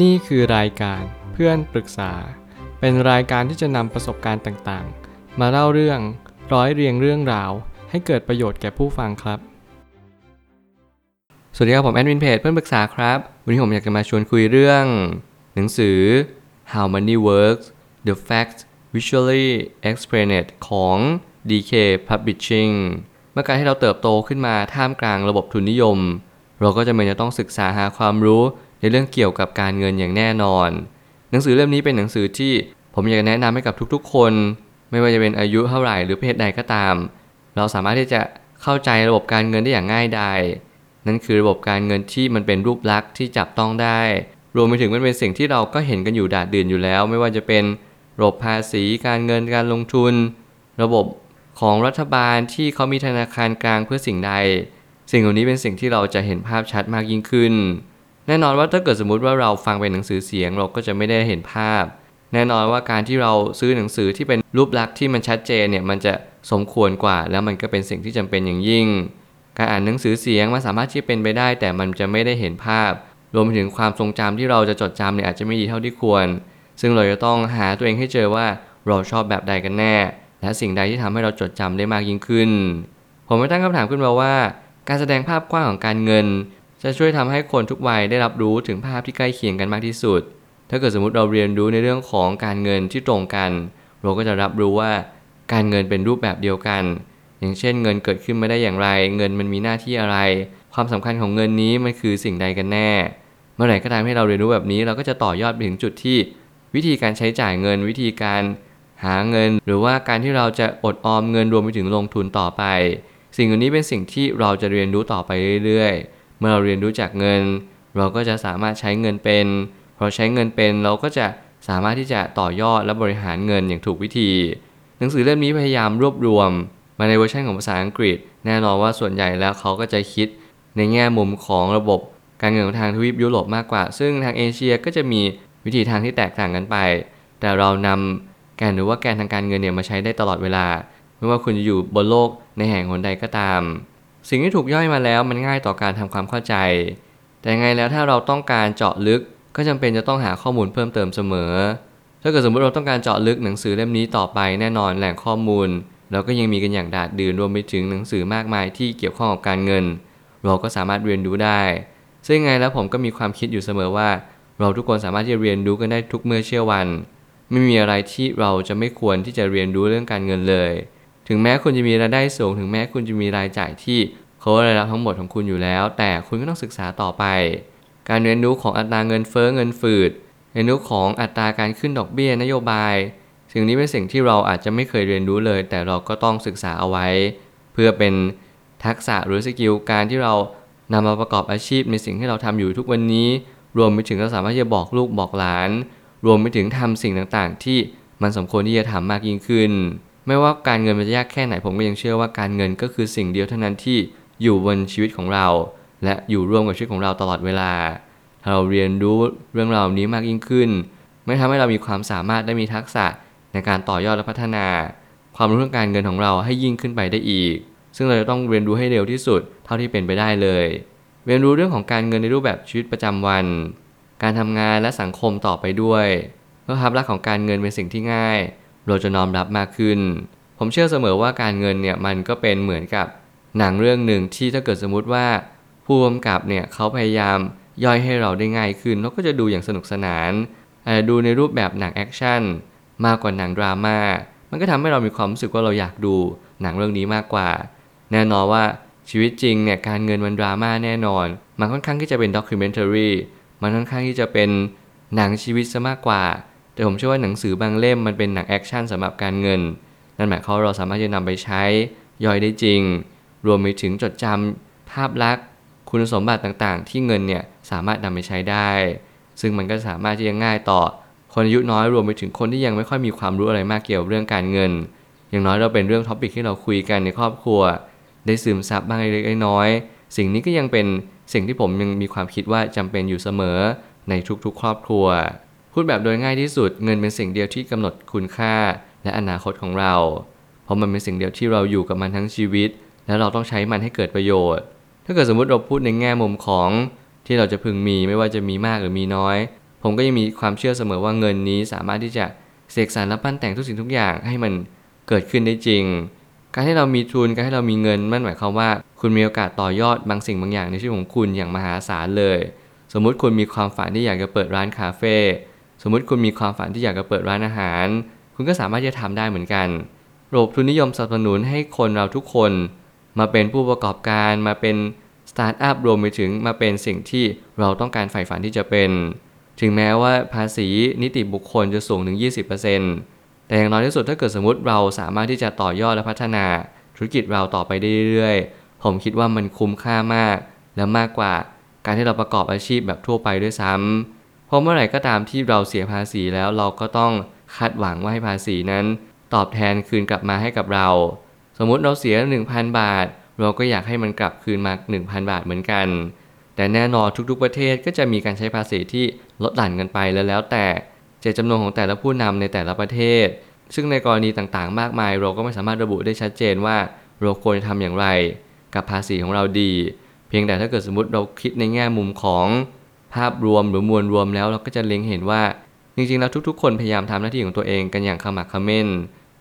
นี่คือรายการเพื่อนปรึกษาเป็นรายการที่จะนำประสบการณ์ต่างๆมาเล่าเรื่องร้อยเรียงเรื่องราวให้เกิดประโยชน์แก่ผู้ฟังครับสวัสดีครับผมแอดมินเพจเพื่อนปรึกษาครับวันนี้ผมอยากจะมาชวนคุยเรื่องหนังสือ How Money Works the Facts Visually Explained ของ DK Publishing เมื่อการที่เราเติบโตขึ้นมาท่ามกลางระบบทุนนิยมเราก็จำเป็นจะต้องศึกษาหาความรู้ในเรื่องเกี่ยวกับการเงินอย่างแน่นอนหนังสือเล่มนี้เป็นหนังสือที่ผมอยากแนะนำให้กับทุกๆคนไม่ว่าจะเป็นอายุเท่าไหร่หรือเพศใดก็ตามเราสามารถที่จะเข้าใจระบบการเงินได้อย่างง่ายดายนั่นคือระบบการเงินที่มันเป็นรูปลักษณ์ที่จับต้องได้รวมไปถึงมันเป็นสิ่งที่เราก็เห็นกันอยู่ดาดดื่นอยู่แล้วไม่ว่าจะเป็นระบบภาษีการเงินการลงทุนระบบของรัฐบาลที่เขามีธนาคารกลางเพื่อสิ่งใดสิ่งเหล่านี้เป็นสิ่งที่เราจะเห็นภาพชัดมากยิ่งขึ้นแน่นอนว่าถ้าเกิดสมมุติว่าเราฟังเป็นหนังสือเสียงเราก็จะไม่ได้เห็นภาพแน่นอนว่าการที่เราซื้อหนังสือที่เป็นรูปลักษณ์ที่มันชัดเจนเนี่ยมันจะสมควรกว่าแล้วมันก็เป็นสิ่งที่จำเป็นอย่างยิ่งการอ่านหนังสือเสียงมันสามารถที่จะเป็นไปได้แต่มันจะไม่ได้เห็นภาพรวมถึงความทรงจำที่เราจะจดจำเนี่ยอาจจะไม่ดีเท่าที่ควรซึ่งเราจะต้องหาตัวเองให้เจอว่าเราชอบแบบใดกันแน่และสิ่งใดที่ทำให้เราจดจำได้มากยิ่งขึ้นผมได้ตั้งคำถามขึ้นมาว่าการแสดงภาพกว้างของการเงินจะช่วยทำให้คนทุกวัยได้รับรู้ถึงภาพที่ใกล้เคียงกันมากที่สุดถ้าเกิดสมมติเราเรียนรู้ในเรื่องของการเงินที่ตรงกันเราก็จะรับรู้ว่าการเงินเป็นรูปแบบเดียวกันอย่างเช่นเงินเกิดขึ้นมาได้อย่างไรเงินมันมีหน้าที่อะไรความสำคัญของเงินนี้มันคือสิ่งใดกันแน่เมื่อไหร่ก็ตามให้เราเรียนรู้แบบนี้เราก็จะต่อยอดไปถึงจุดที่วิธีการใช้จ่ายเงินวิธีการหาเงินหรือว่าการที่เราจะอดออมเงินรวมไปถึงลงทุนต่อไปสิ่งนี้เป็นสิ่งที่เราจะเรียนรู้ต่อไปเรื่อยๆเมื่อเราเรียนรู้จากเงินเราก็จะสามารถใช้เงินเป็นพอใช้เงินเป็นเราก็จะสามารถที่จะต่อยอดและบริหารเงินอย่างถูกวิธีหนังสือเล่มนี้พยายามรวบรวมมาในเวอร์ชันของภาษาอังกฤษแน่นอนว่าส่วนใหญ่แล้วเขาก็จะคิดในแง่มุมของระบบการเงินของทางทวีปยุโรปมากกว่าซึ่งทางเอเชียก็จะมีวิธีทางที่แตกต่างกันไปแต่เรานำแกนหรือว่าแกนทางการเงินเนี่ยมาใช้ได้ตลอดเวลาไม่ว่าคุณจะอยู่บนโลกในแห่งหนใดก็ตามสิ่งที่ถูกย่อยมาแล้วมันง่ายต่อการทำความเข้าใจแต่ไงแล้วถ้าเราต้องการเจาะลึกก็จำเป็นจะต้องหาข้อมูลเพิ่มเติมเสมอถ้าเกิดสมมติเราต้องการเจาะลึกหนังสือเล่มนี้ต่อไปแน่นอนแหล่งข้อมูลเราก็ยังมีกันอย่างดาดดื่นรวมไปถึงหนังสือมากมายที่เกี่ยวข้องกับการเงินเราก็สามารถเรียนรู้ได้ซึ่งไงแล้วผมก็มีความคิดอยู่เสมอว่าเราทุกคนสามารถที่จะเรียนรู้กันได้ทุกเมื่อเช้าวันไม่มีอะไรที่เราจะไม่ควรที่จะเรียนรู้เรื่องการเงินเลยถึงแม้คุณจะมีรายได้สูงถึงแม้คุณจะมีรายจ่ายที่เขาได้รับทั้งหมดของคุณอยู่แล้วแต่คุณก็ต้องศึกษาต่อไปการเรียนรู้ของอัตราเงินเฟ้อเงินฝืดเรียนรู้ของอัตราการขึ้นดอกเบี้ยนโยบายสิ่งนี้เป็นสิ่งที่เราอาจจะไม่เคยเรียนรู้เลยแต่เราก็ต้องศึกษาเอาไว้เพื่อเป็นทักษะหรือสกิลการที่เรานำมาประกอบอาชีพในสิ่งที่เราทำอยู่ทุกวันนี้รวมไปถึงเราสามารถจะบอกลูกบอกหลานรวมไปถึงทำสิ่งต่างๆที่มันสมควรที่จะทำมากยิ่งขึ้นไม่ว่าการเงินมันจะยากแค่ไหนผมก็ยังเชื่อว่าการเงินก็คือสิ่งเดียวเท่านั้นที่อยู่บนชีวิตของเราและอยู่ร่วมกับชีวิตของเราตลอดเวลาถ้าเราเรียนรู้เรื่องราวนี้มากยิ่งขึ้นไม่ทำให้เรามีความสามารถและมีทักษะในการต่อยอดและพัฒนาความรู้เรื่องการเงินของเราให้ยิ่งขึ้นไปได้อีกซึ่งเราจะต้องเรียนรู้ให้เร็วที่สุดเท่าที่เป็นไปได้เลยเรียนรู้เรื่องของการเงินในรูปแบบชีวิตประจำวันการทำงานและสังคมต่อไปด้วยเพราะภาพลักษณ์ของการเงินเป็นสิ่งที่ง่ายเราจะน้อมรับมากขึ้นผมเชื่อเสมอว่าการเงินเนี่ยมันก็เป็นเหมือนกับหนังเรื่องหนึ่งที่ถ้าเกิดสมมติว่าผู้กำกับเนี่ยเขาพยายามย่อยให้เราได้ง่ายขึ้นเราก็จะดูอย่างสนุกสนานดูในรูปแบบหนังแอคชั่นมากกว่าหนังดราม่ามันก็ทำให้เรามีความรู้สึกว่าเราอยากดูหนังเรื่องนี้มากกว่าแน่นอนว่าชีวิตจริงเนี่ยการเงินมันดราม่าแน่นอนมันค่อนข้างที่จะเป็นด็อกิวเมนทารีมันค่อนข้างที่จะเป็นหนังชีวิตซะมากกว่าแต่ผมเชื่อว่าหนังสือบางเล่มมันเป็นหนังแอคชั่นสำหรับการเงินนั่นหมายความว่าเราสามารถจะนำไปใช้ย่อยได้จริงรวมไปถึงจดจำภาพลักษณ์คุณสมบัติต่างๆที่เงินเนี่ยสามารถนำไปใช้ได้ซึ่งมันก็สามารถที่จะง่ายต่อคนอายุน้อยรวมไปถึงคนที่ยังไม่ค่อยมีความรู้อะไรมากเกี่ยวเรื่องการเงินอย่างน้อยเราเป็นเรื่องท็อปิกที่เราคุยกันในครอบครัวได้ซึมซับบ้างเล็กๆน้อยๆสิ่งนี้ก็ยังเป็นสิ่งที่ผมยังมีความคิดว่าจำเป็นอยู่เสมอในทุกๆครอบครัวพูดแบบโดยง่ายที่สุดเงินเป็นสิ่งเดียวที่กำหนดคุณค่าและอนาคตของเราเพราะมันเป็นสิ่งเดียวที่เราอยู่กับมันทั้งชีวิตและเราต้องใช้มันให้เกิดประโยชน์ถ้าเกิดสมมติเราพูดในแง่มุมของที่เราจะพึงมีไม่ว่าจะมีมากหรือมีน้อย ผมก็ยังมีความเชื่อเสมอว่าเงินนี้สามารถที่จะเสกสรรและปั้นแต่งทุกสิ่งทุกอย่างให้มันเกิดขึ้นได้จริงการให้เรามีทุนการให้เรามีเงินมันหมายความว่าคุณมีโอกาสต่อยอดบางสิ่งบางอย่างในชีวิตของคุณอย่างมหาศาลเลยสมมุติคุณมีความฝันที่อยากจะเปิดร้านคาเฟ่สมมุติคุณมีความฝันที่อยากจะเปิดร้านอาหารคุณก็สามารถจะทำได้เหมือนกันระบบทุนนิยมสนับสนุนให้คนเราทุกคนมาเป็นผู้ประกอบการมาเป็นสตาร์ทอัพรวมไปถึงมาเป็นสิ่งที่เราต้องการใฝ่ฝันที่จะเป็นถึงแม้ว่าภาษีนิติบุคคลจะสูงถึง 20% แต่อย่างน้อยที่สุดถ้าเกิดสมมติเราสามารถที่จะต่อยอดและพัฒนาธุรกิจเราต่อไปได้เรื่อยๆผมคิดว่ามันคุ้มค่ามากและมากกว่าการที่เราประกอบอาชีพแบบทั่วไปด้วยซ้ำเพราะเมื่อไหร่ก็ตามที่เราเสียภาษีแล้วเราก็ต้องคาดหวังว่าให้ภาษีนั้นตอบแทนคืนกลับมาให้กับเราสมมติเราเสีย 1,000 บาทเราก็อยากให้มันกลับคืนมา 1,000 บาทเหมือนกันแต่แน่นอนทุกๆประเทศก็จะมีการใช้ภาษีที่ลดหลั่นกันไปแล้วแต่เจตจำนงของแต่ละผู้นำในแต่ละประเทศซึ่งในกรณีต่างๆมากมายเราก็ไม่สามารถระบุได้ชัดเจนว่าเราควรทำอย่างไรกับภาษีของเราดีเพียงแต่ถ้าเกิดสมมติเราคิดในแง่มุมของภาพรวมหรือมวลรวมแล้วเราก็จะเล็งเห็นว่าจริงๆแล้วทุกๆคนพยายามทำหน้าที่ของตัวเองกันอย่างขมักเขม้น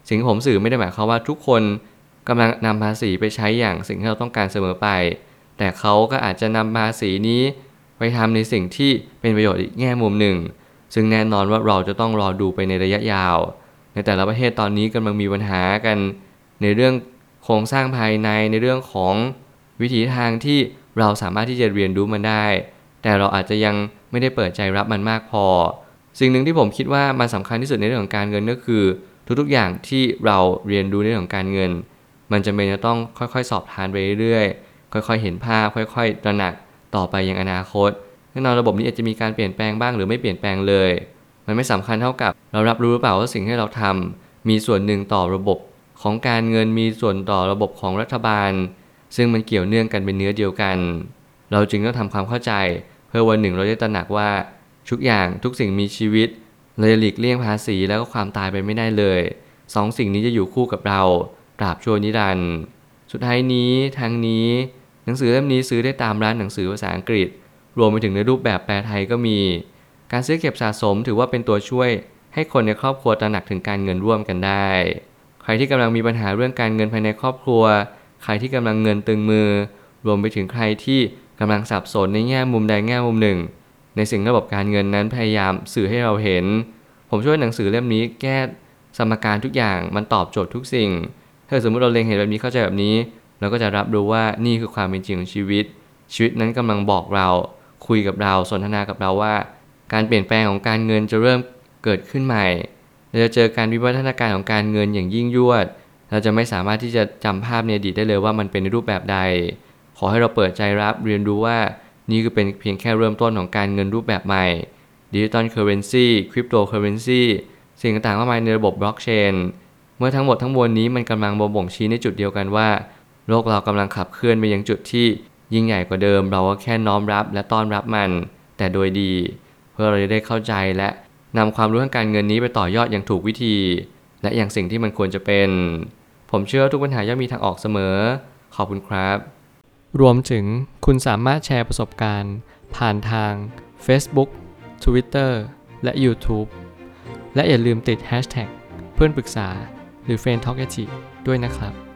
สิ่งผมสื่อไม่ได้หมายความว่าทุกคนกำลังนำภาษีไปใช้อย่างสิ่งที่เราต้องการเสมอไปแต่เขาก็อาจจะนำภาษีนี้ไปทำในสิ่งที่เป็นประโยชน์อีกแง่มุมหนึ่งซึ่งแน่นอนว่าเราจะต้องรอดูไปในระยะยาวในแต่ละประเทศตอนนี้กำลังมีปัญหากันในเรื่องโครงสร้างภายในในเรื่องของวิถีทางที่เราสามารถที่จะเรียนรู้มันได้แต่เราอาจจะยังไม่ได้เปิดใจรับมันมากพอสิ่งหนึ่งที่ผมคิดว่ามันสำคัญที่สุดในเรื่องของการเงินก็คือทุกๆอย่างที่เราเรียนรู้ในเรื่องของการเงินมันจำเป็นจะต้องค่อยๆสอบทานไปเรื่อยๆค่อยๆเห็นภาพค่อยๆตระหนักต่อไปยังอนาคตแน่นอนระบบนี้อาจจะมีการเปลี่ยนแปลงบ้างหรือไม่เปลี่ยนแปลงเลยมันไม่สำคัญเท่ากับเรารับรู้หรือเปล่าว่าสิ่งที่เราทำมีส่วนหนึ่งต่อระบบของการเงินมีส่วนต่อระบบของรัฐบาลซึ่งมันเกี่ยวเนื่องกันเป็นเนื้อเดียวกันเราจึงต้องทำความเข้าใจเพื่อวันหนึ่งเราจะตระหนักว่าทุกอย่างทุกสิ่งมีชีวิตเราจะหลีกเลี่ยงภาษีแล้วก็ความตายไปไม่ได้เลยสองสิ่งนี้จะอยู่คู่กับเราตราบชั่วนิรันดร์สุดท้ายนี้ทางนี้หนังสือเล่มนี้ซื้อได้ตามร้านหนังสือภาษาอังกฤษรวมไปถึงในรูปแบบแปลไทยก็มีการซื้อเก็บสะสมถือว่าเป็นตัวช่วยให้คนในครอบครัวตระหนักถึงการเงินร่วมกันได้ใครที่กำลังมีปัญหาเรื่องการเงินภายในครอบครัวใครที่กำลังเงินตึงมือรวมไปถึงใครที่กำลังสับสนในแง่มุมใดแง่มุมหนึ่งในสิ่งระบบการเงินนั้นพยายามสื่อให้เราเห็นผมช่วยหนังสือเล่มนี้แก้สมการทุกอย่างมันตอบโจทย์ทุกสิ่งถ้าสมมติเราเล็งเห็นแบบนี้เข้าใจแบบนี้เราก็จะรับรู้ว่านี่คือความเป็นจริงของชีวิตชีวิตนั้นกำลังบอกเราคุยกับเราสนทนากับเราว่าการเปลี่ยนแปลงของการเงินจะเริ่มเกิดขึ้นใหม่เราจะเจอการวิวัฒนาการของการเงินอย่างยิ่งยวดเราจะไม่สามารถที่จะจำภาพในอดีตได้เลยว่ามันเป็นในรูปแบบใดขอให้เราเปิดใจรับเรียนรู้ว่านี่คือเป็นเพียงแค่เริ่มต้นของการเงินรูปแบบใหม่ Digital Currency Cryptocurrency สิ่งต่างๆมากมายในระบบ Blockchain เมื่อทั้งหมดทั้งมวลนี้มันกำลังบ่งชี้ในจุดเดียวกันว่าโลกเรากำลังขับเคลื่อนไปยังจุดที่ยิ่งใหญ่กว่าเดิมเราก็แค่น้อมรับและต้อนรับมันแต่โดยดีเพื่อเราจะได้เข้าใจและนำความรู้ทางการเงินนี้ไปต่อยอดอย่างถูกวิธีและอย่างสิ่งที่มันควรจะเป็นผมเชื่อทุกปัญหาย่อมมีทางออกเสมอขอบคุณครับรวมถึงคุณสามารถแชร์ประสบการณ์ผ่านทาง Facebook, Twitter และ YouTube และอย่าลืมติด Hashtag เพื่อนปรึกษาหรือ Friend Talk ด้วยนะครับ